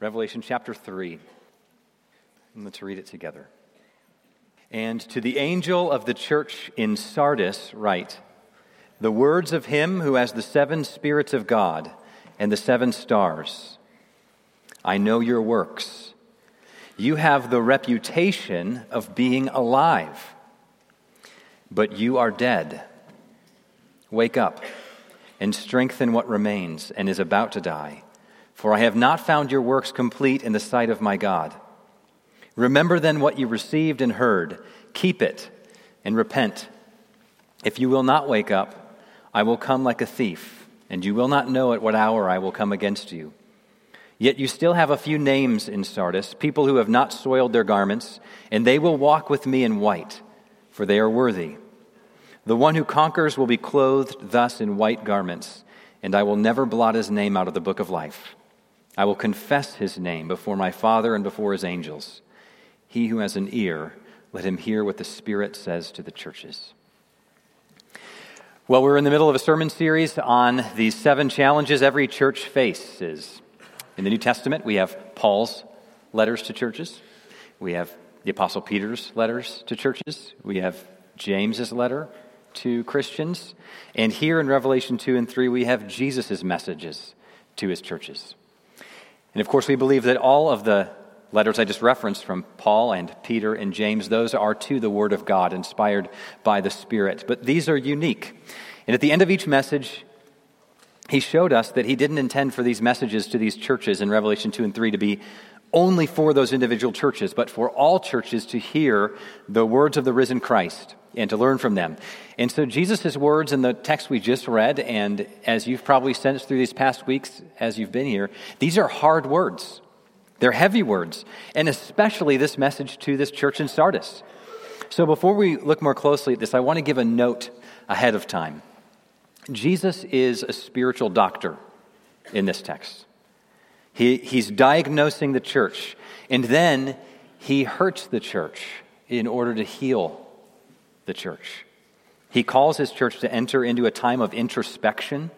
Revelation chapter 3. And let's read it together. And to the angel of the church in Sardis write, the words of him who has the seven spirits of God and the seven stars. I know your works. You have the reputation of being alive, but you are dead. Wake up and strengthen what remains and is about to die, for I have not found your works complete in the sight of my God. Remember then what you received and heard, keep it and repent. If you will not wake up, I will come like a thief, and you will not know at what hour I will come against you. Yet you still have a few names in Sardis, people who have not soiled their garments, and they will walk with me in white, for they are worthy. The one who conquers will be clothed thus in white garments, and I will never blot his name out of the book of life. I will confess his name before my Father and before his angels. He who has an ear, let him hear what the Spirit says to the churches. Well, we're in the middle of a sermon series on these seven challenges every church faces. In the New Testament, we have Paul's letters to churches. We have the Apostle Peter's letters to churches. We have James's letter to Christians. And here in Revelation 2 and 3, we have Jesus' messages to his churches. And of course, we believe that all of the letters I just referenced from Paul and Peter and James, those are to the Word of God, inspired by the Spirit. But these are unique. And at the end of each message, he showed us that he didn't intend for these messages to these churches in Revelation 2 and 3 to be only for those individual churches, but for all churches to hear the words of the risen Christ and to learn from them. And so Jesus' words in the text we just read, and as you've probably sensed through these past weeks as you've been here, these are hard words. They're heavy words, and especially this message to this church in Sardis. So before we look more closely at this, I want to give a note ahead of time. Jesus is a spiritual doctor in this text. He's diagnosing the church, and then he hurts the church in order to heal the church. He calls his church to enter into a time of introspection.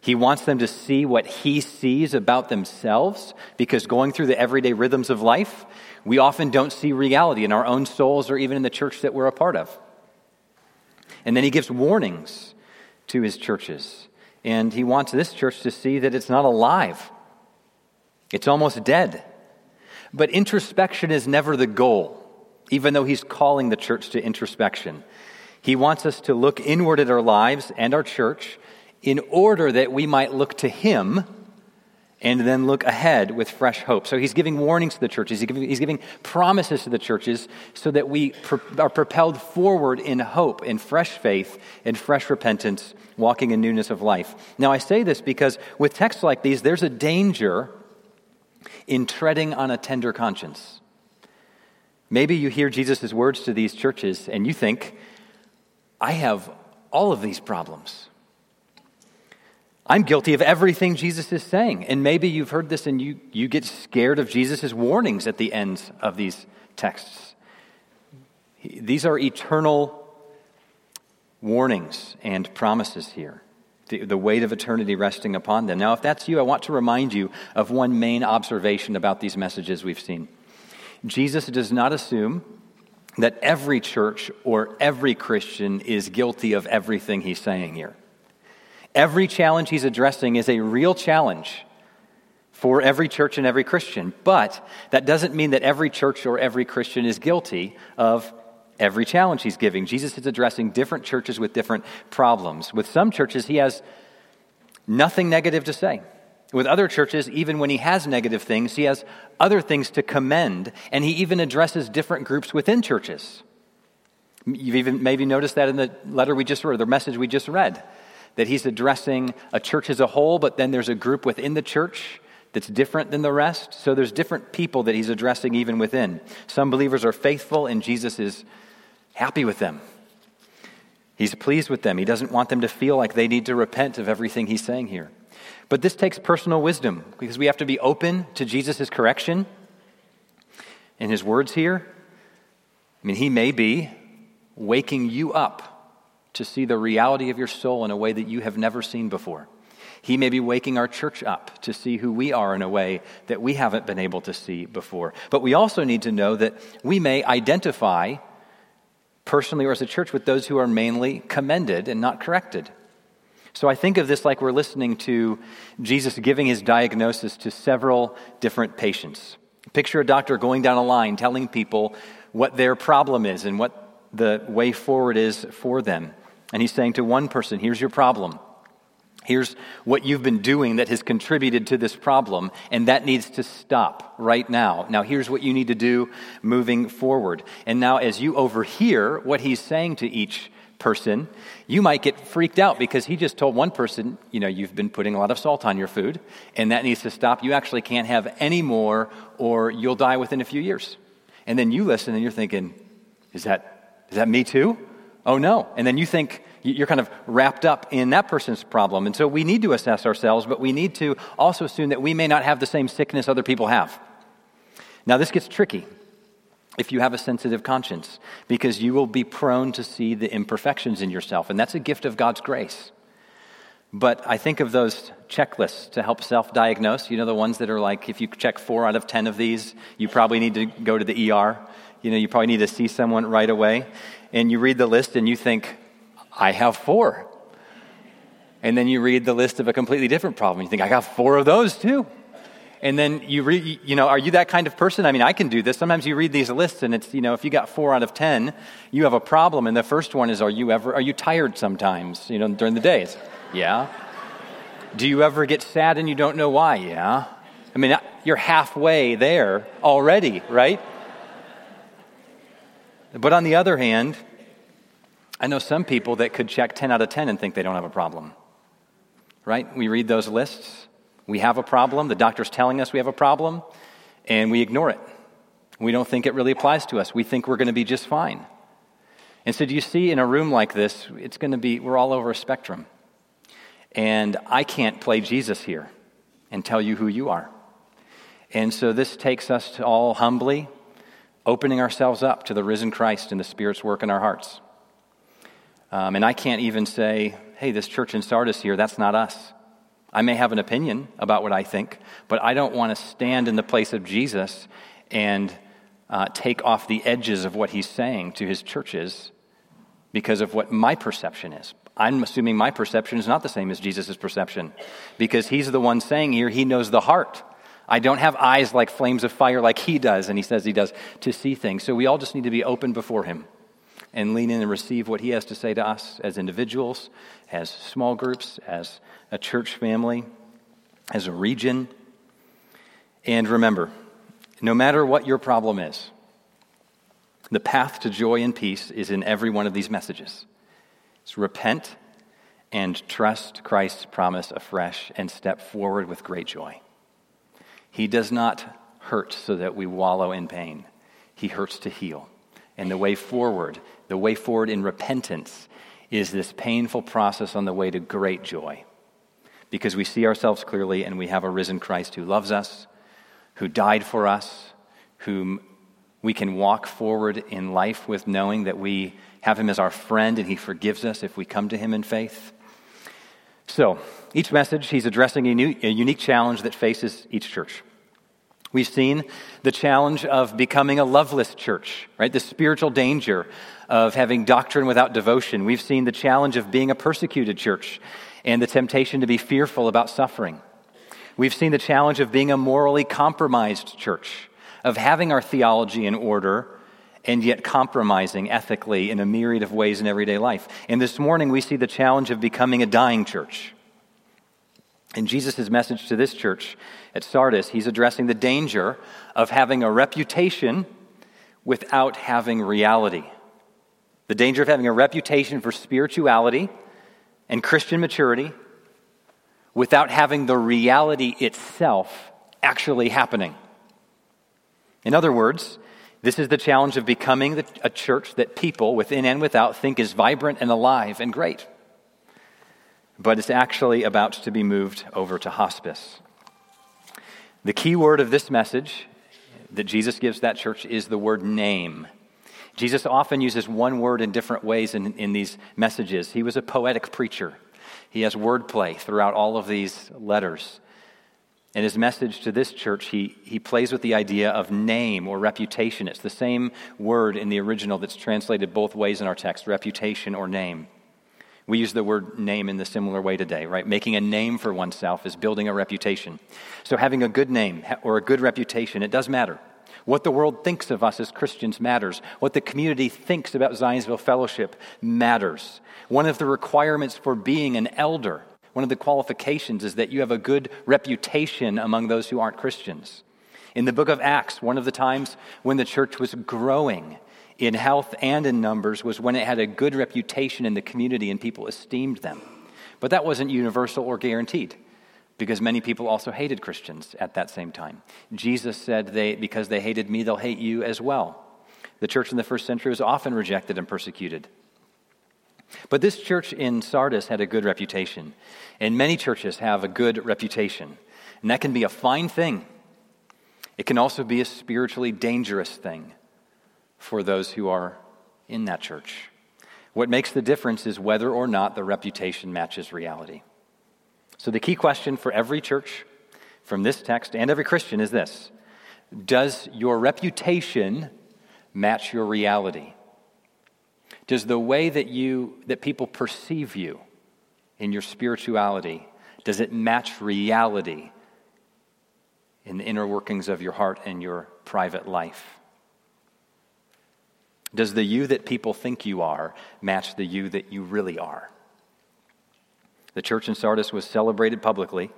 He wants them to see what he sees about themselves, because going through the everyday rhythms of life, we often don't see reality in our own souls or even in the church that we're a part of. And then he gives warnings to his churches. And he wants this church to see that it's not alive. It's almost dead. But introspection is never the goal, even though he's calling the church to introspection. He wants us to look inward at our lives and our church in order that we might look to him and then look ahead with fresh hope. So he's giving warnings to the churches. He's giving promises to the churches so that we are propelled forward in hope, in fresh faith, in fresh repentance, walking in newness of life. Now, I say this because with texts like these, there's a danger in treading on a tender conscience. Maybe you hear Jesus' words to these churches and you think, I have all of these problems. I'm guilty of everything Jesus is saying. And maybe you've heard this and you get scared of Jesus' warnings at the ends of these texts. These are eternal warnings and promises here, the weight of eternity resting upon them. Now, if that's you, I want to remind you of one main observation about these messages we've seen. Jesus does not assume that every church or every Christian is guilty of everything he's saying here. Every challenge he's addressing is a real challenge for every church and every Christian, but that doesn't mean that every church or every Christian is guilty of every challenge he's giving. Jesus is addressing different churches with different problems. With some churches, he has nothing negative to say. With other churches, even when he has negative things, he has other things to commend, and he even addresses different groups within churches. You've even maybe noticed that in the letter we just read, the message we just read, that he's addressing a church as a whole, but then there's a group within the church that's different than the rest. So there's different people that he's addressing even within. Some believers are faithful, and Jesus is happy with them. He's pleased with them. He doesn't want them to feel like they need to repent of everything he's saying here. But this takes personal wisdom, because we have to be open to Jesus' correction and his words here. I mean, he may be waking you up to see the reality of your soul in a way that you have never seen before. He may be waking our church up to see who we are in a way that we haven't been able to see before. But we also need to know that we may identify personally or as a church with those who are mainly commended and not corrected. So I think of this like we're listening to Jesus giving his diagnosis to several different patients. Picture a doctor going down a line telling people what their problem is and what the way forward is for them. And he's saying to one person, here's your problem. Here's what you've been doing that has contributed to this problem, and that needs to stop right now. Now, here's what you need to do moving forward. And now, as you overhear what he's saying to each person, you might get freaked out because he just told one person, you know, you've been putting a lot of salt on your food, and that needs to stop. You actually can't have any more, or you'll die within a few years. And then you listen, and you're thinking, is that me too? Oh, no. And then you think you're kind of wrapped up in that person's problem. And so we need to assess ourselves, but we need to also assume that we may not have the same sickness other people have. Now, this gets tricky if you have a sensitive conscience, because you will be prone to see the imperfections in yourself. And that's a gift of God's grace. But I think of those checklists to help self-diagnose. You know, the ones that are like, if you check 4 out of 10 of these, you probably need to go to the ER. You know, you probably need to see someone right away. And you read the list and you think, I have 4. And then you read the list of a completely different problem. You think, I got 4 of those too. And then you read, you know, are you that kind of person? I mean, I can do this. Sometimes you read these lists and it's, you know, if you got 4 out of 10, you have a problem. And the first one is, are you tired sometimes, you know, during the days? Yeah. Do you ever get sad and you don't know why? Yeah. I mean, you're halfway there already, right? But on the other hand, I know some people that could check 10 out of 10 and think they don't have a problem, right? We read those lists. We have a problem. The doctor's telling us we have a problem, and we ignore it. We don't think it really applies to us. We think we're going to be just fine. And so do you see, in a room like this, it's going to be, we're all over a spectrum. And I can't play Jesus here and tell you who you are. And so this takes us to all humbly opening ourselves up to the risen Christ and the Spirit's work in our hearts. And I can't even say, hey, this church in Sardis here, that's not us. I may have an opinion about what I think, but I don't want to stand in the place of Jesus and take off the edges of what he's saying to his churches because of what my perception is. I'm assuming my perception is not the same as Jesus' perception, because he's the one saying here, he knows the heart. I don't have eyes like flames of fire like he does, and he says he does, to see things. So we all just need to be open before him and lean in and receive what he has to say to us as individuals, as small groups, as a church family, as a region. And remember, no matter what your problem is, the path to joy and peace is in every one of these messages. It's repent and trust Christ's promise afresh and step forward with great joy. He does not hurt so that we wallow in pain. He hurts to heal. And the way forward in repentance is this painful process on the way to great joy, because we see ourselves clearly and we have a risen Christ who loves us, who died for us, whom we can walk forward in life with, knowing that we have him as our friend and he forgives us if we come to him in faith. So, each message, he's addressing a unique challenge that faces each church. We've seen the challenge of becoming a loveless church, right? The spiritual danger of having doctrine without devotion. We've seen the challenge of being a persecuted church and the temptation to be fearful about suffering. We've seen the challenge of being a morally compromised church, of having our theology in order and yet compromising ethically in a myriad of ways in everyday life. And this morning we see the challenge of becoming a dying church. In Jesus' message to this church at Sardis, he's addressing the danger of having a reputation without having reality. The danger of having a reputation for spirituality and Christian maturity without having the reality itself actually happening. In other words, this is the challenge of becoming a church that people within and without think is vibrant and alive and great. But it's actually about to be moved over to hospice. The key word of this message that Jesus gives that church is the word name. Jesus often uses one word in different ways in these messages. He was a poetic preacher. He has wordplay throughout all of these letters. In his message to this church, he plays with the idea of name or reputation. It's the same word in the original that's translated both ways in our text, reputation or name. We use the word name in the similar way today, right? Making a name for oneself is building a reputation. So having a good name or a good reputation, it does matter. What the world thinks of us as Christians matters. What the community thinks about Zionsville Fellowship matters. One of the requirements for being an elder, one of the qualifications, is that you have a good reputation among those who aren't Christians. In the book of Acts, one of the times when the church was growing in health and in numbers was when it had a good reputation in the community and people esteemed them. But that wasn't universal or guaranteed, because many people also hated Christians at that same time. Jesus said, because they hated me, they'll hate you as well. The church in the first century was often rejected and persecuted. But this church in Sardis had a good reputation, and many churches have a good reputation, and that can be a fine thing. It can also be a spiritually dangerous thing for those who are in that church. What makes the difference is whether or not the reputation matches reality. So the key question for every church from this text and every Christian is this: does your reputation match your reality? Does the way that people perceive you in your spirituality, does it match reality in the inner workings of your heart and your private life? Does the you that people think you are match the you that you really are? The church in Sardis was celebrated publicly,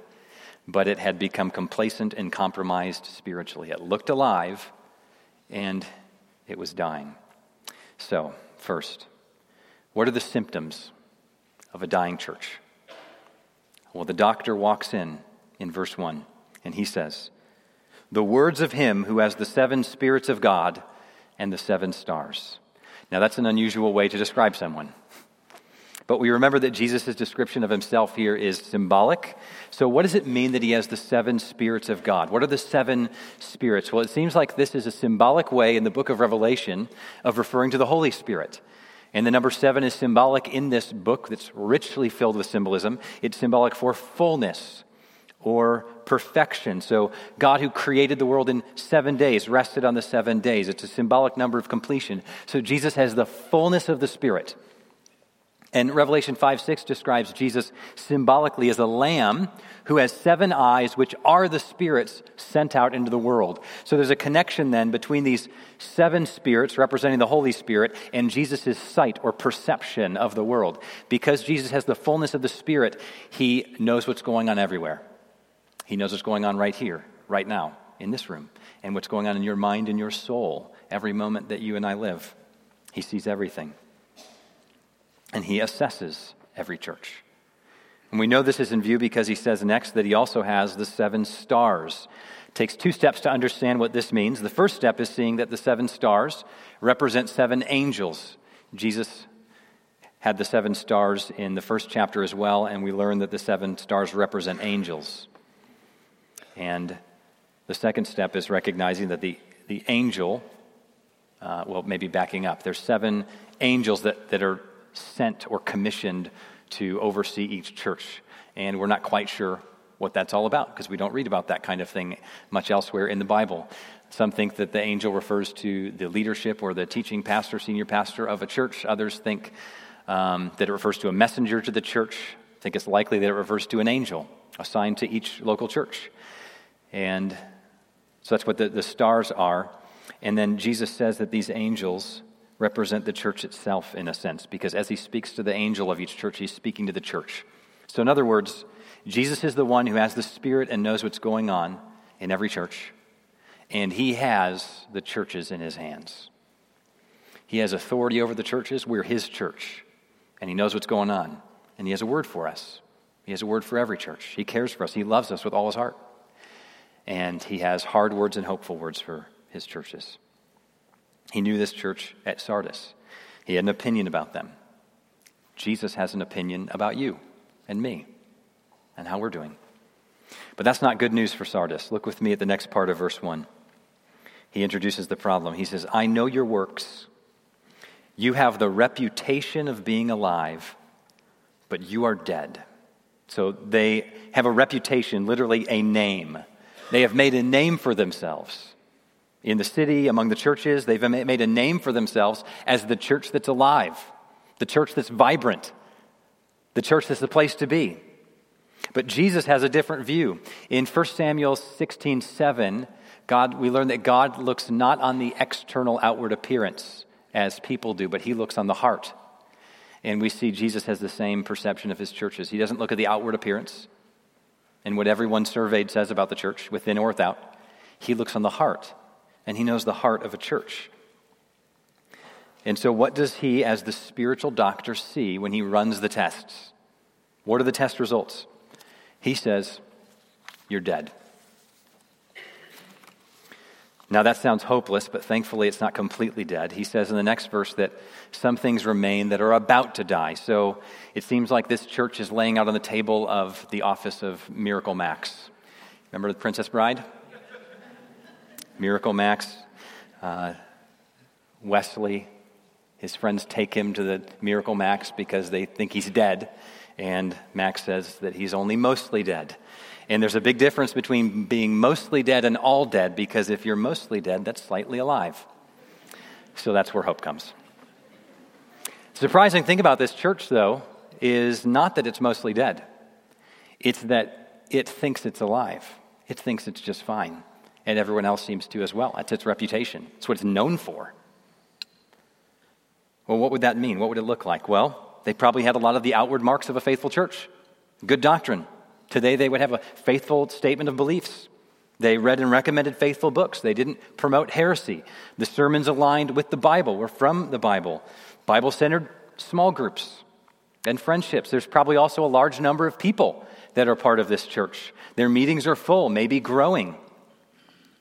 but it had become complacent and compromised spiritually. It looked alive, and it was dying. So, first, what are the symptoms of a dying church? Well, the doctor walks in verse 1, and he says, "The words of him who has the seven spirits of God and the seven stars." Now, that's an unusual way to describe someone. But we remember that Jesus' description of himself here is symbolic. So what does it mean that he has the seven spirits of God? What are the seven spirits? Well, it seems like this is a symbolic way in the book of Revelation of referring to the Holy Spirit. And the number seven is symbolic in this book that's richly filled with symbolism. It's symbolic for fullness or perfection. So God, who created the world in 7 days, rested on the 7 days. It's a symbolic number of completion. So Jesus has the fullness of the Spirit. And Revelation 5:6 describes Jesus symbolically as a lamb who has seven eyes, which are the spirits sent out into the world. So there's a connection then between these seven spirits representing the Holy Spirit and Jesus' sight or perception of the world. Because Jesus has the fullness of the Spirit, he knows what's going on everywhere. He knows what's going on right here, right now, in this room, and what's going on in your mind and your soul every moment that you and I live. He sees everything. And he assesses every church. And we know this is in view because he says next that he also has the seven stars. It takes 2 steps to understand what this means. The first step is seeing that the seven stars represent 7 angels. Jesus had the 7 stars in the first chapter as well, and we learn that the 7 stars represent angels. And the second step is recognizing that the angel, maybe backing up, there's 7 angels that are sent or commissioned to oversee each church. And we're not quite sure what that's all about because we don't read about that kind of thing much elsewhere in the Bible. Some think that the angel refers to the leadership or the teaching pastor, senior pastor of a church. Others think that it refers to a messenger to the church. I think it's likely that it refers to an angel assigned to each local church. And so that's what the stars are. And then Jesus says that these angels represent the church itself in a sense, because as he speaks to the angel of each church, he's speaking to the church. So in other words, Jesus is the one who has the Spirit and knows what's going on in every church, and he has the churches in his hands. He has authority over the churches. We're his church, and he knows what's going on, and he has a word for us. He has a word for every church. He cares for us. He loves us with all his heart, and he has hard words and hopeful words for his churches. He knew this church at Sardis. He had an opinion about them. Jesus has an opinion about you and me and how we're doing. But that's not good news for Sardis. Look with me at the next part of verse 1. He introduces the problem. He says, "I know your works. You have the reputation of being alive, but you are dead." So they have a reputation, literally a name. They have made a name for themselves. In the city, among the churches, they've made a name for themselves as the church that's alive, the church that's vibrant, the church that's the place to be. But Jesus has a different view. In 1 Samuel 16:7, we learn that God looks not on the external outward appearance as people do, but he looks on the heart. And we see Jesus has the same perception of his churches. He doesn't look at the outward appearance and what everyone surveyed says about the church, within or without. He looks on the heart, and he knows the heart of a church. And so what does he, as the spiritual doctor, see when he runs the tests? What are the test results? He says, you're dead. Now that sounds hopeless, but thankfully it's not completely dead. He says in the next verse that some things remain that are about to die. So it seems like this church is laying out on the table of the office of Miracle Max. Remember the Princess Bride? Miracle Max. Wesley, his friends take him to the Miracle Max because they think he's dead. And Max says that he's only mostly dead. And there's a big difference between being mostly dead and all dead, because if you're mostly dead, that's slightly alive. So that's where hope comes. The surprising thing about this church, though, is not that it's mostly dead. It's that it thinks it's alive. It thinks it's just fine. And everyone else seems to as well. That's its reputation. It's what it's known for. Well, what would that mean? What would it look like? Well, they probably had a lot of the outward marks of a faithful church. Good doctrine. Today, they would have a faithful statement of beliefs. They read and recommended faithful books. They didn't promote heresy. The sermons aligned with the Bible were from the Bible. Bible-centered small groups and friendships. There's probably also a large number of people that are part of this church. Their meetings are full, maybe growing.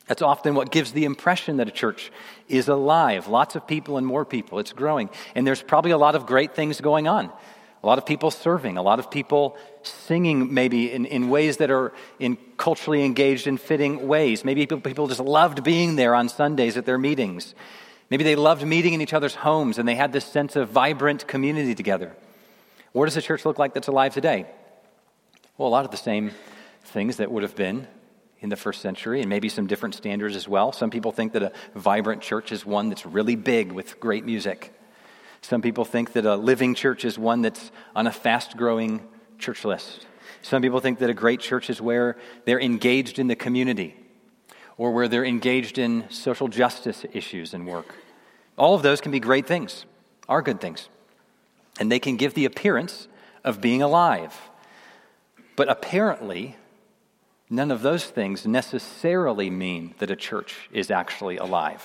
That's often what gives the impression that a church is alive. Lots of people and more people. It's growing. And there's probably a lot of great things going on. A lot of people serving, a lot of people singing maybe in ways that are in culturally engaged and fitting ways. Maybe people just loved being there on Sundays at their meetings. Maybe they loved meeting in each other's homes and they had this sense of vibrant community together. What does a church look like that's alive today? Well, a lot of the same things that would have been in the first century, and maybe some different standards as well. Some people think that a vibrant church is one that's really big with great music. Some people think that a living church is one that's on a fast-growing church list. Some people think that a great church is where they're engaged in the community or where they're engaged in social justice issues and work. All of those can be great things, are good things, and they can give the appearance of being alive. But apparently, none of those things necessarily mean that a church is actually alive.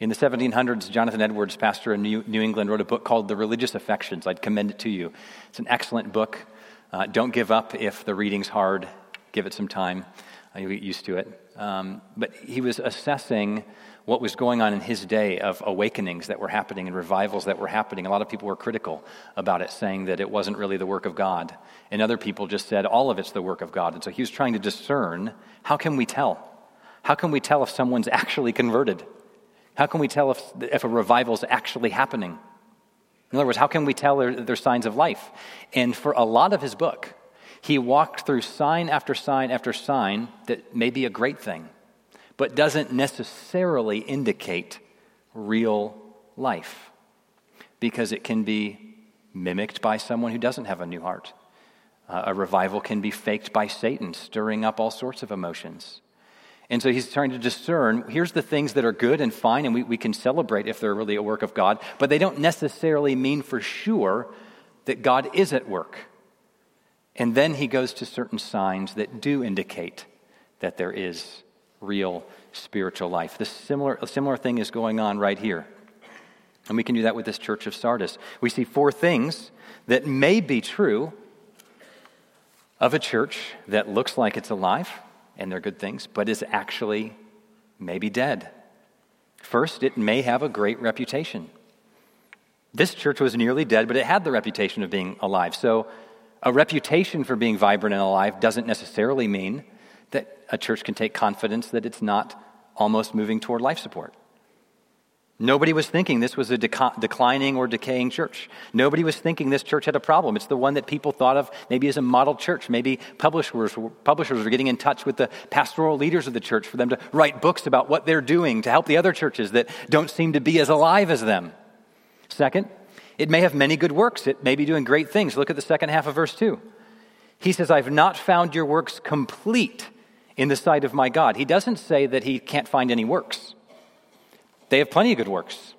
In the 1700s, Jonathan Edwards, pastor in New England, wrote a book called The Religious Affections. I'd commend it to you. It's an excellent book. Don't give up if the reading's hard. Give it some time. You'll get used to it. But he was assessing what was going on in his day of awakenings that were happening and revivals that were happening. A lot of people were critical about it, saying that it wasn't really the work of God. And other people just said, all of it's the work of God. And so he was trying to discern, how can we tell? How can we tell if someone's actually converted? How can we tell if a revival is actually happening? In other words, how can we tell there's signs of life? And for a lot of his book, he walked through sign after sign after sign that may be a great thing, but doesn't necessarily indicate real life, because it can be mimicked by someone who doesn't have a new heart. A revival can be faked by Satan, stirring up all sorts of emotions. And so he's trying to discern, here's the things that are good and fine, and we can celebrate if they're really a work of God, but they don't necessarily mean for sure that God is at work. And then he goes to certain signs that do indicate that there is real spiritual life. A similar thing is going on right here. And we can do that with this church of Sardis. We see four things that may be true of a church that looks like it's alive, and they're good things, but is actually maybe dead. First, it may have a great reputation. This church was nearly dead, but it had the reputation of being alive. So a reputation for being vibrant and alive doesn't necessarily mean that a church can take confidence that it's not almost moving toward life support. Nobody was thinking this was a declining or decaying church. Nobody was thinking this church had a problem. It's the one that people thought of maybe as a model church. Maybe publishers were getting in touch with the pastoral leaders of the church for them to write books about what they're doing to help the other churches that don't seem to be as alive as them. Second, it may have many good works. It may be doing great things. Look at the second half of verse 2. He says, I've not found your works complete in the sight of my God. He doesn't say that he can't find any works. They have plenty of good works.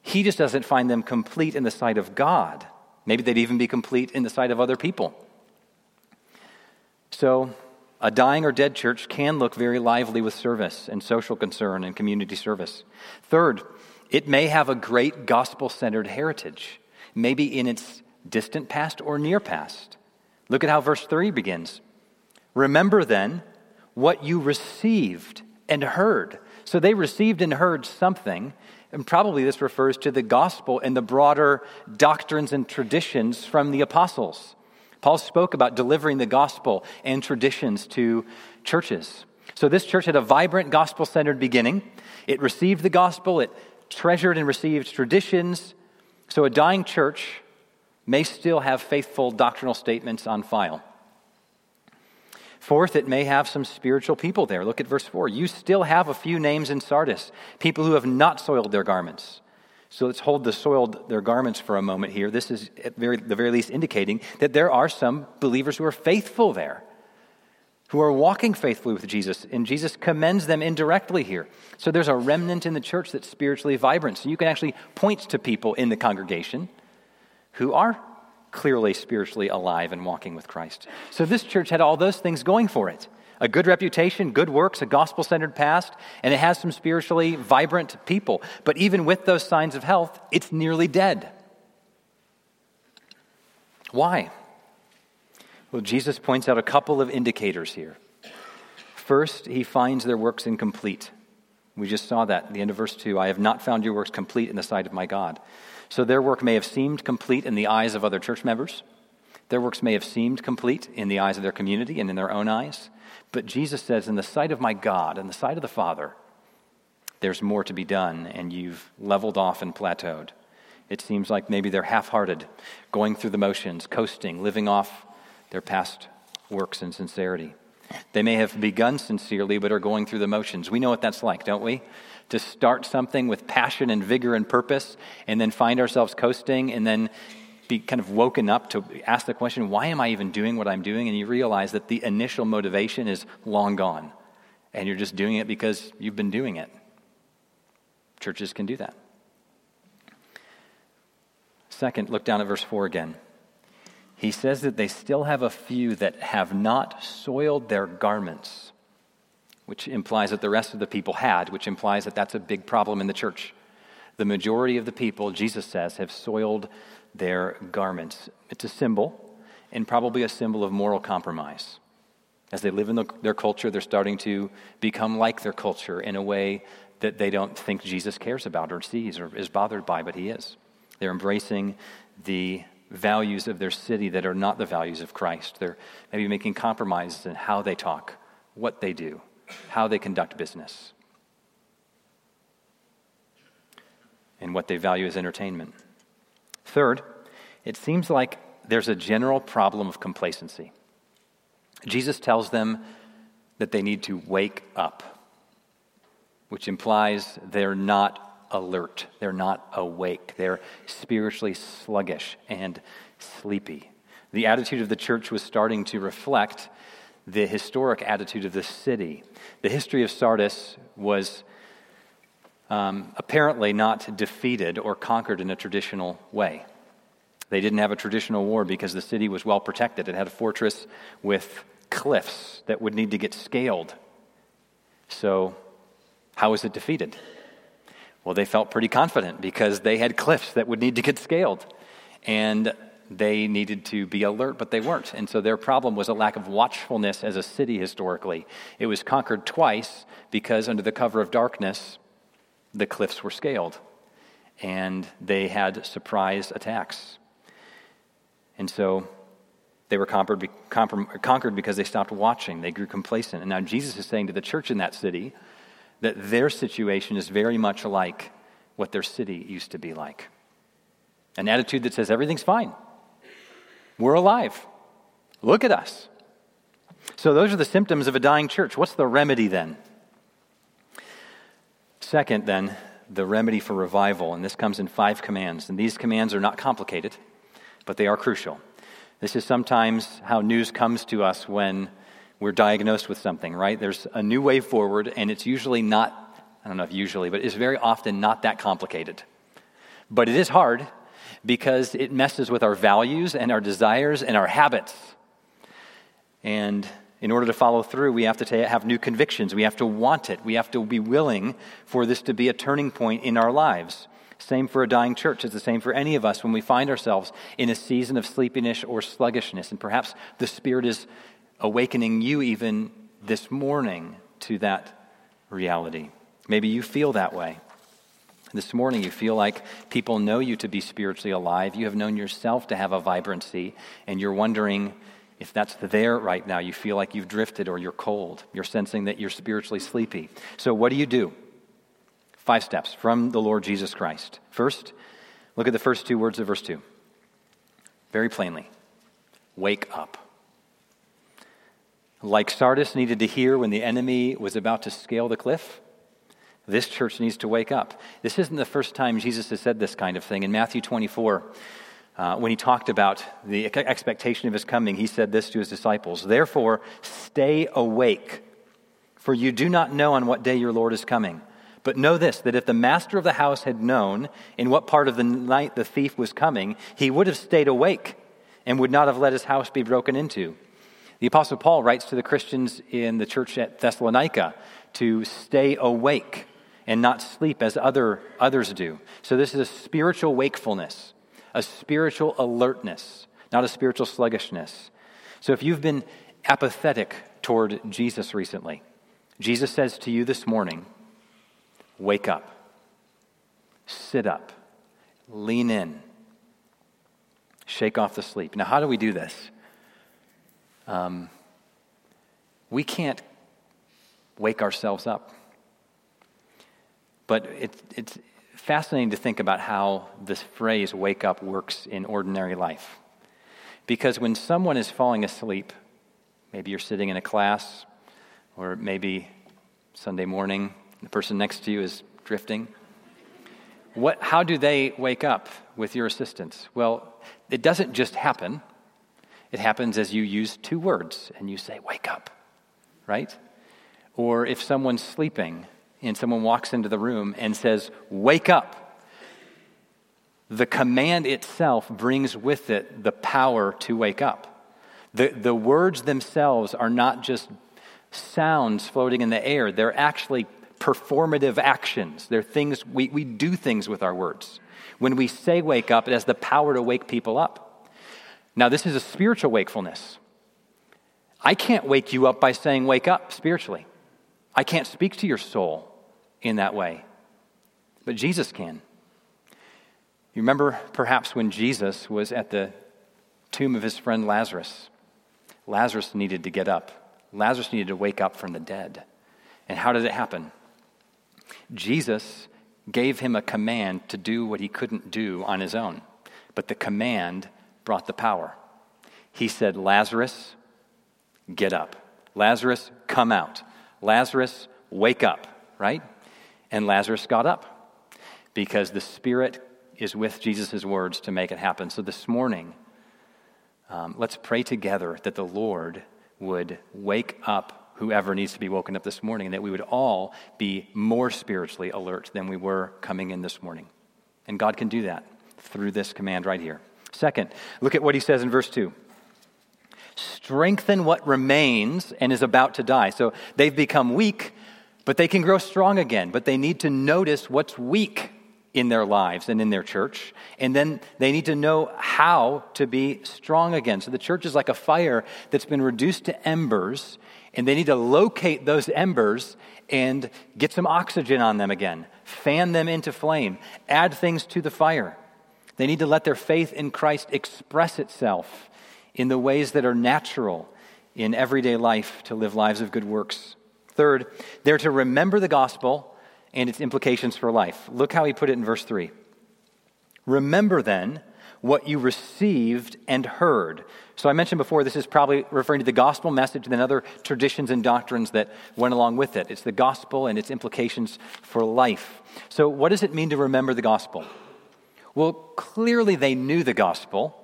He just doesn't find them complete in the sight of God. Maybe they'd even be complete in the sight of other people. So a dying or dead church can look very lively with service and social concern and community service. Third, it may have a great gospel-centered heritage, maybe in its distant past or near past. Look at how verse 3 begins. Remember then what you received and heard. So they received and heard something, and probably this refers to the gospel and the broader doctrines and traditions from the apostles. Paul spoke about delivering the gospel and traditions to churches. So this church had a vibrant gospel-centered beginning. It received the gospel, it treasured and received traditions. So a dying church may still have faithful doctrinal statements on file. Fourth, it may have some spiritual people there. Look at verse 4. You still have a few names in Sardis, people who have not soiled their garments. So let's hold the soiled their garments for a moment here. This is at the very least indicating that there are some believers who are faithful there, who are walking faithfully with Jesus, and Jesus commends them indirectly here. So there's a remnant in the church that's spiritually vibrant. So you can actually point to people in the congregation who are clearly spiritually alive and walking with Christ. So this church had all those things going for it. A good reputation, good works, a gospel-centered past, and it has some spiritually vibrant people. But even with those signs of health, it's nearly dead. Why? Well, Jesus points out a couple of indicators here. First, he finds their works incomplete. We just saw that at the end of verse 2. I have not found your works complete in the sight of my God. So their work may have seemed complete in the eyes of other church members. Their works may have seemed complete in the eyes of their community and in their own eyes. But Jesus says, in the sight of my God, in the sight of the Father, there's more to be done, and you've leveled off and plateaued. It seems like maybe they're half-hearted, going through the motions, coasting, living off their past works and sincerity. They may have begun sincerely, but are going through the motions. We know what that's like, don't we? To start something with passion and vigor and purpose, and then find ourselves coasting, and then be kind of woken up to ask the question, why am I even doing what I'm doing? And you realize that the initial motivation is long gone, and you're just doing it because you've been doing it. Churches can do that. Second, look down at verse 4 again. He says that they still have a few that have not soiled their garments, which implies that the rest of the people had, which implies that that's a big problem in the church. The majority of the people, Jesus says, have soiled their garments. It's a symbol, and probably a symbol of moral compromise. As they live in their culture, they're starting to become like their culture in a way that they don't think Jesus cares about or sees or is bothered by, but he is. They're embracing the values of their city that are not the values of Christ. They're maybe making compromises in how they talk, what they do, how they conduct business, and what they value as entertainment. Third, it seems like there's a general problem of complacency. Jesus tells them that they need to wake up, which implies they're not alert, they're not awake, they're spiritually sluggish and sleepy. The attitude of the church was starting to reflect the historic attitude of the city. The history of Sardis was apparently not defeated or conquered in a traditional way. They didn't have a traditional war because the city was well protected. It had a fortress with cliffs that would need to get scaled. So how was it defeated? Well, they felt pretty confident because they had cliffs that would need to get scaled. And they needed to be alert, but they weren't. And so their problem was a lack of watchfulness as a city historically. It was conquered twice because under the cover of darkness, the cliffs were scaled. And they had surprise attacks. And so they were conquered because they stopped watching. They grew complacent. And now Jesus is saying to the church in that city that their situation is very much like what their city used to be like. An attitude that says, everything's fine. We're alive. Look at us. So those are the symptoms of a dying church. What's the remedy then? Second, then, the remedy for revival, and this comes in 5 commands. And these commands are not complicated, but they are crucial. This is sometimes how news comes to us when we're diagnosed with something, right? There's a new way forward, and it's usually not, I don't know if usually, but it's very often not that complicated. But it is hard because it messes with our values and our desires and our habits. And in order to follow through, we have to have new convictions. We have to want it. We have to be willing for this to be a turning point in our lives. Same for a dying church. It's the same for any of us when we find ourselves in a season of sleepiness or sluggishness. And perhaps the Spirit is awakening you even this morning to that reality. Maybe you feel that way. This morning you feel like people know you to be spiritually alive. You have known yourself to have a vibrancy, and you're wondering if that's there right now. You feel like you've drifted or you're cold. You're sensing that you're spiritually sleepy. So what do? 5 steps from the Lord Jesus Christ. First, look at the first 2 words of verse 2. Very plainly, wake up. Like Sardis needed to hear when the enemy was about to scale the cliff, this church needs to wake up. This isn't the first time Jesus has said this kind of thing. In Matthew 24, when he talked about the expectation of his coming, he said this to his disciples, "Therefore, stay awake, for you do not know on what day your Lord is coming. But know this, that if the master of the house had known in what part of the night the thief was coming, he would have stayed awake and would not have let his house be broken into." The Apostle Paul writes to the Christians in the church at Thessalonica to stay awake and not sleep as others do. So this is a spiritual wakefulness, a spiritual alertness, not a spiritual sluggishness. So if you've been apathetic toward Jesus recently, Jesus says to you this morning, wake up, sit up, lean in, shake off the sleep. Now, how do we do this? We can't wake ourselves up. But it's fascinating to think about how this phrase, wake up, works in ordinary life. Because when someone is falling asleep, maybe you're sitting in a class, or maybe Sunday morning, the person next to you is drifting. How do they wake up with your assistance? Well, it doesn't just happen. It happens as you use 2 words and you say, wake up, right? Or if someone's sleeping and someone walks into the room and says, wake up, the command itself brings with it the power to wake up. The words themselves are not just sounds floating in the air. They're actually performative actions. They're things, we do things with our words. When we say wake up, it has the power to wake people up. Now, this is a spiritual wakefulness. I can't wake you up by saying wake up spiritually. I can't speak to your soul in that way, but Jesus can. You remember perhaps when Jesus was at the tomb of his friend Lazarus. Lazarus needed to get up. Lazarus needed to wake up from the dead. And how did it happen? Jesus gave him a command to do what he couldn't do on his own, but the command brought the power. He said, Lazarus, get up. Lazarus, come out. Lazarus, wake up, right? And Lazarus got up because the Spirit is with Jesus' words to make it happen. So this morning, let's pray together that the Lord would wake up whoever needs to be woken up this morning, and that we would all be more spiritually alert than we were coming in this morning. And God can do that through this command right here. Second, look at what he says in verse 2. Strengthen what remains and is about to die. So they've become weak, but they can grow strong again. But they need to notice what's weak in their lives and in their church. And then they need to know how to be strong again. So the church is like a fire that's been reduced to embers, and they need to locate those embers and get some oxygen on them again, fan them into flame, add things to the fire. They need to let their faith in Christ express itself in the ways that are natural in everyday life to live lives of good works. Third, they're to remember the gospel and its implications for life. Look how he put it in verse 3. Remember then what you received and heard. So I mentioned before, this is probably referring to the gospel message and then other traditions and doctrines that went along with it. It's the gospel and its implications for life. So what does it mean to remember the gospel? Well, clearly they knew the gospel.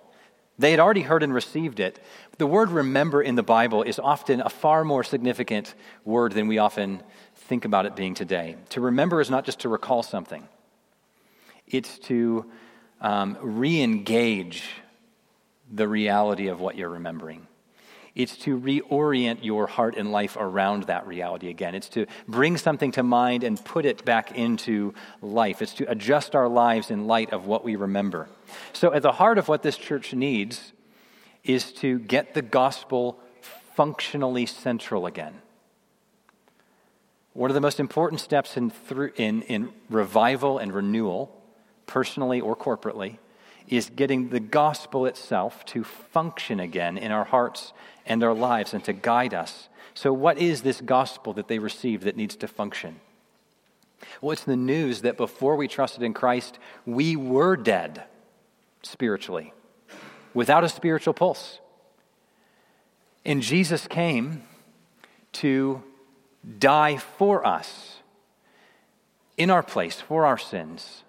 They had already heard and received it. The word remember in the Bible is often a far more significant word than we often think about it being today. To remember is not just to recall something. It's to re-engage the reality of what you're remembering. It's to reorient your heart and life around that reality again. It's to bring something to mind and put it back into life. It's to adjust our lives in light of what we remember. So at the heart of what this church needs is to get the gospel functionally central again. One of the most important steps in revival and renewal, personally or corporately, is getting the gospel itself to function again in our hearts and our lives and to guide us. So what is this gospel that they received that needs to function? Well, it's the news that before we trusted in Christ, we were dead spiritually, without a spiritual pulse. And Jesus came to die for us, in our place, for our sins.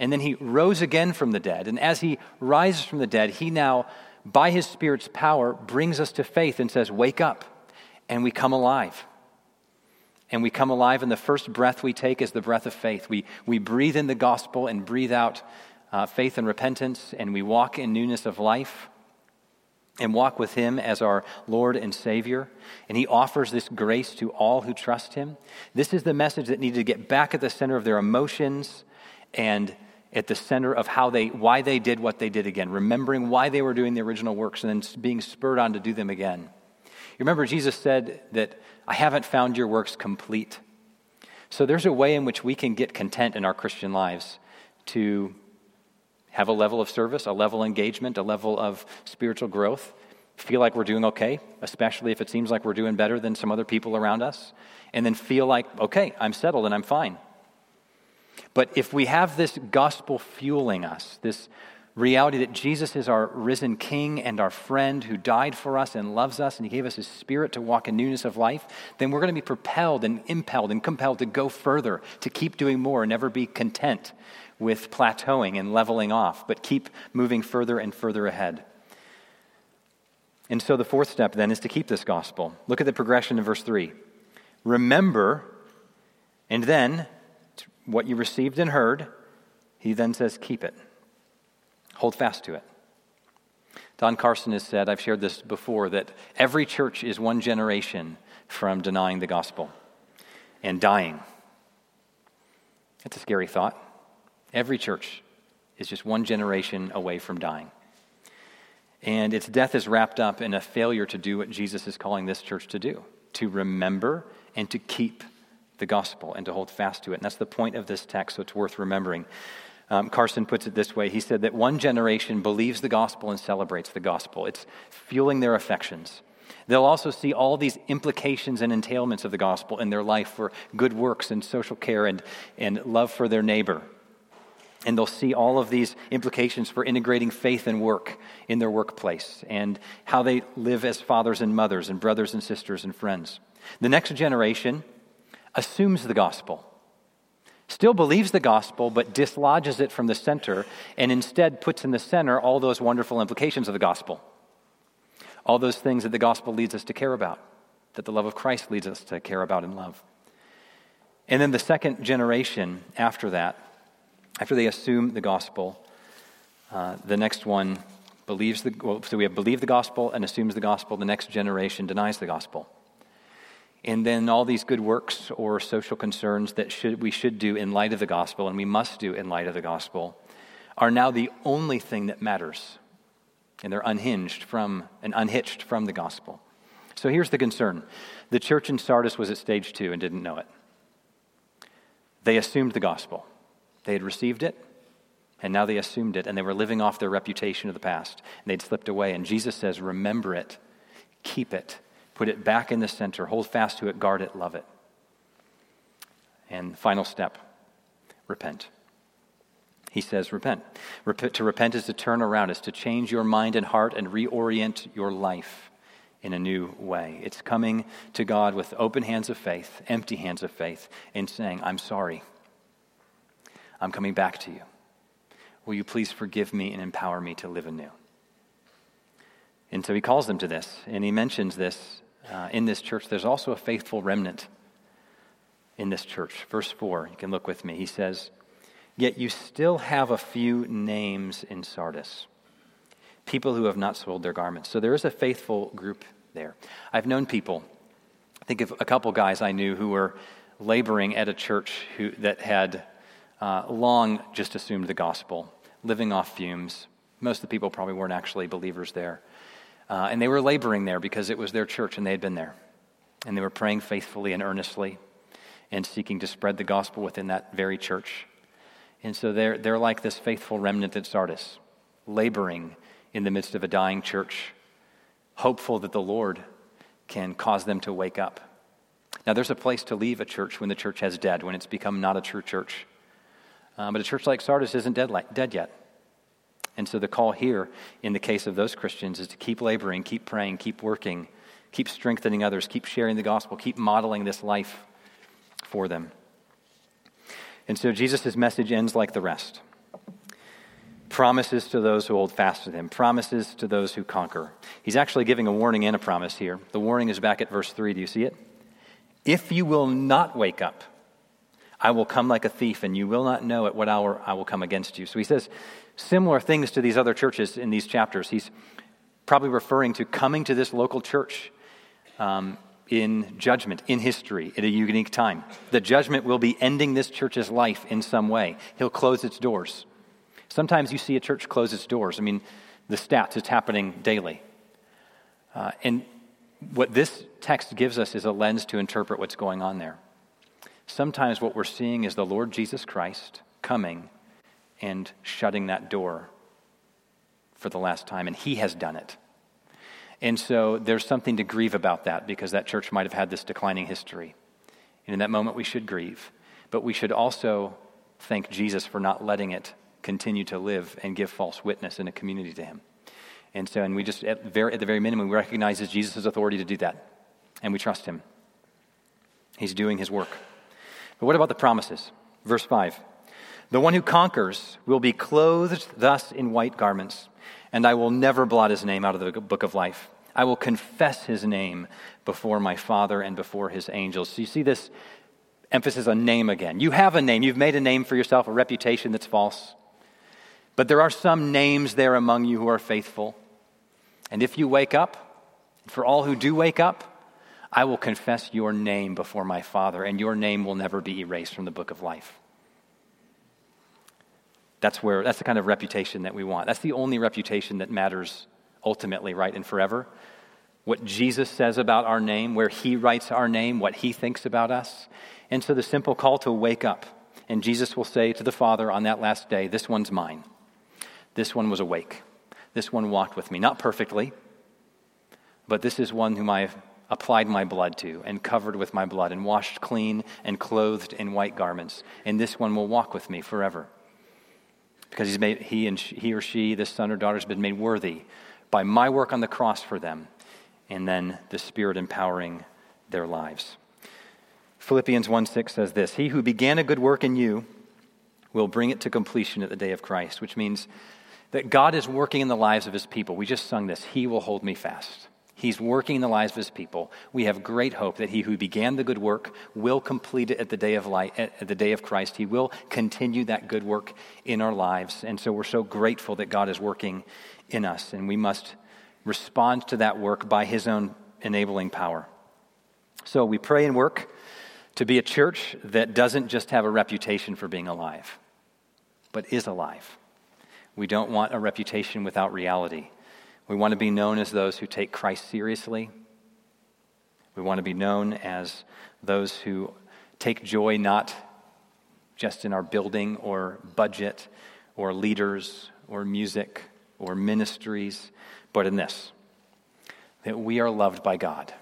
And then he rose again from the dead. And as he rises from the dead, he now, by his Spirit's power, brings us to faith and says, wake up. And we come alive. And we come alive, and the first breath we take is the breath of faith. We breathe in the gospel and breathe out faith and repentance, and we walk in newness of life and walk with him as our Lord and Savior. And he offers this grace to all who trust him. This is the message that needed to get back at the center of their emotions and at the center of why they did what they did again, remembering why they were doing the original works and then being spurred on to do them again. You remember Jesus said that, I haven't found your works complete. So there's a way in which we can get content in our Christian lives to have a level of service, a level of engagement, a level of spiritual growth, feel like we're doing okay, especially if it seems like we're doing better than some other people around us, and then feel like, okay, I'm settled and I'm fine. But if we have this gospel fueling us, this reality that Jesus is our risen King and our friend who died for us and loves us and he gave us his Spirit to walk in newness of life, then we're going to be propelled and impelled and compelled to go further, to keep doing more and never be content with plateauing and leveling off, but keep moving further and further ahead. And so the fourth step then is to keep this gospel. Look at the progression in verse 3. Remember, and then what you received and heard, he then says, keep it. Hold fast to it. Don Carson has said, I've shared this before, that every church is one generation from denying the gospel and dying. That's a scary thought. Every church is just one generation away from dying. And its death is wrapped up in a failure to do what Jesus is calling this church to do, to remember and to keep the gospel and to hold fast to it. And that's the point of this text, so it's worth remembering. Carson puts it this way. He said that one generation believes the gospel and celebrates the gospel. It's fueling their affections. They'll also see all these implications and entailments of the gospel in their life for good works and social care and love for their neighbor. And they'll see all of these implications for integrating faith and work in their workplace and how they live as fathers and mothers and brothers and sisters and friends. The next generation assumes the gospel, still believes the gospel, but dislodges it from the center and instead puts in the center all those wonderful implications of the gospel, all those things that the gospel leads us to care about, that the love of Christ leads us to care about and love. And then the second generation after that, after they assume the gospel, the next one believes so we have believed the gospel and assumes the gospel. The next generation denies the gospel. And then all these good works or social concerns that we should do in light of the gospel and we must do in light of the gospel are now the only thing that matters. And they're unhitched from the gospel. So here's the concern. The church in Sardis was at stage 2 and didn't know it. They assumed the gospel. They had received it, and now they assumed it, and they were living off their reputation of the past. And they'd slipped away, and Jesus says, remember it, keep it, put it back in the center, hold fast to it, guard it, love it. And final step, repent. He says, repent. To repent is to turn around, is to change your mind and heart and reorient your life in a new way. It's coming to God with open hands of faith, empty hands of faith, and saying, I'm sorry. I'm coming back to you. Will you please forgive me and empower me to live anew? And so he calls them to this, and he mentions this in this church. There's also a faithful remnant in this church. Verse 4, you can look with me. He says, yet you still have a few names in Sardis, people who have not soiled their garments. So there is a faithful group there. I've known people, I think of a couple guys I knew who were laboring at a church that had long just assumed the gospel, living off fumes. Most of the people probably weren't actually believers there. And they were laboring there because it was their church and they had been there. And they were praying faithfully and earnestly and seeking to spread the gospel within that very church. And so they're like this faithful remnant at Sardis, laboring in the midst of a dying church, hopeful that the Lord can cause them to wake up. Now, there's a place to leave a church when the church has dead, when it's become not a true church. But a church like Sardis isn't dead yet. And so the call here in the case of those Christians is to keep laboring, keep praying, keep working, keep strengthening others, keep sharing the gospel, keep modeling this life for them. And so Jesus' message ends like the rest. Promises to those who hold fast to him. Promises to those who conquer. He's actually giving a warning and a promise here. The warning is back at verse 3. Do you see it? If you will not wake up, I will come like a thief, and you will not know at what hour I will come against you. So he says similar things to these other churches in these chapters. He's probably referring to coming to this local church in judgment, in history, at a unique time. The judgment will be ending this church's life in some way. He'll close its doors. Sometimes you see a church close its doors. I mean, the stats, it's happening daily. And what this text gives us is a lens to interpret what's going on there. Sometimes what we're seeing is the Lord Jesus Christ coming and shutting that door for the last time, and he has done it. And so there's something to grieve about that because that church might have had this declining history. And in that moment, we should grieve. But we should also thank Jesus for not letting it continue to live and give false witness in a community to him. And so, and we just, at the very minimum, we recognize Jesus' authority to do that. And we trust him. He's doing his work. But what about the promises? Verse 5. The one who conquers will be clothed thus in white garments, and I will never blot his name out of the book of life. I will confess his name before my Father and before his angels. So you see this emphasis on name again. You have a name. You've made a name for yourself, a reputation that's false. But there are some names there among you who are faithful. And if you wake up, for all who do wake up, I will confess your name before my Father, and your name will never be erased from the book of life. That's the kind of reputation that we want. That's the only reputation that matters ultimately, right, and forever. What Jesus says about our name, where he writes our name, what he thinks about us. And so the simple call to wake up. And Jesus will say to the Father on that last day, this one's mine. This one was awake. This one walked with me. Not perfectly, but this is one whom I have applied my blood to and covered with my blood and washed clean and clothed in white garments. And this one will walk with me forever. Because he or she, this son or daughter, has been made worthy by my work on the cross for them, and then the Spirit empowering their lives. Philippians 1:6 says this, he who began a good work in you will bring it to completion at the day of Christ, which means that God is working in the lives of his people. We just sung this, he will hold me fast. He's working in the lives of his people. We have great hope that he who began the good work will complete it at the day of light, at the day of Christ. He will continue that good work in our lives. And so we're so grateful that God is working in us. And we must respond to that work by his own enabling power. So we pray and work to be a church that doesn't just have a reputation for being alive, but is alive. We don't want a reputation without reality. We want to be known as those who take Christ seriously. We want to be known as those who take joy not just in our building or budget or leaders or music or ministries, but in this, that we are loved by God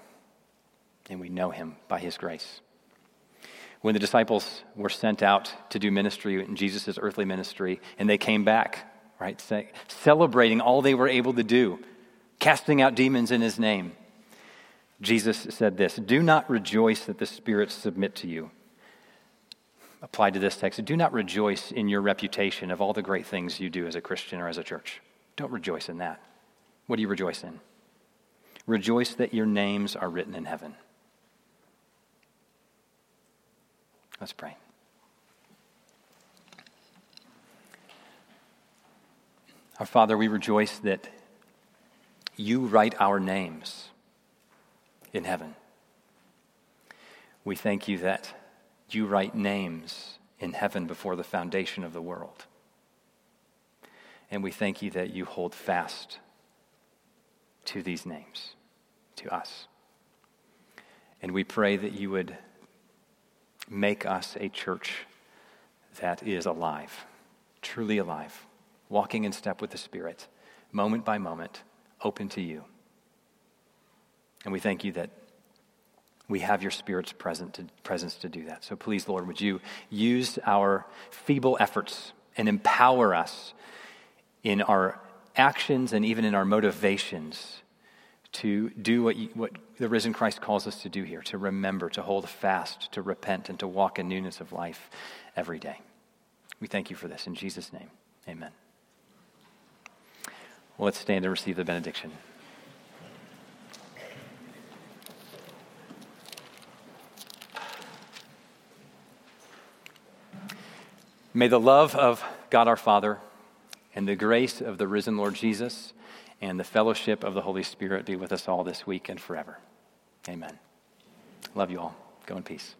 and we know him by his grace. when the disciples were sent out to do ministry in Jesus' earthly ministry, and they came back, right, celebrating all they were able to do, casting out demons in his name. Jesus said this, "Do not rejoice that the spirits submit to you." Applied to this text, do not rejoice in your reputation of all the great things you do as a Christian or as a church. Don't rejoice in that. What do you rejoice in? Rejoice that your names are written in heaven. Let's pray. Our Father, we rejoice that you write our names in heaven. We thank you that you write names in heaven before the foundation of the world. And we thank you that you hold fast to these names, to us. And we pray that you would make us a church that is alive, truly alive, walking in step with the Spirit, moment by moment, open to you. And we thank you that we have your Spirit's presence to do that. So please, Lord, would you use our feeble efforts and empower us in our actions and even in our motivations to do what the risen Christ calls us to do here, to remember, to hold fast, to repent, and to walk in newness of life every day. We thank you for this. In Jesus' name, amen. Well, let's stand and receive the benediction. May the love of God our Father and the grace of the risen Lord Jesus and the fellowship of the Holy Spirit be with us all this week and forever. Amen. Love you all. Go in peace.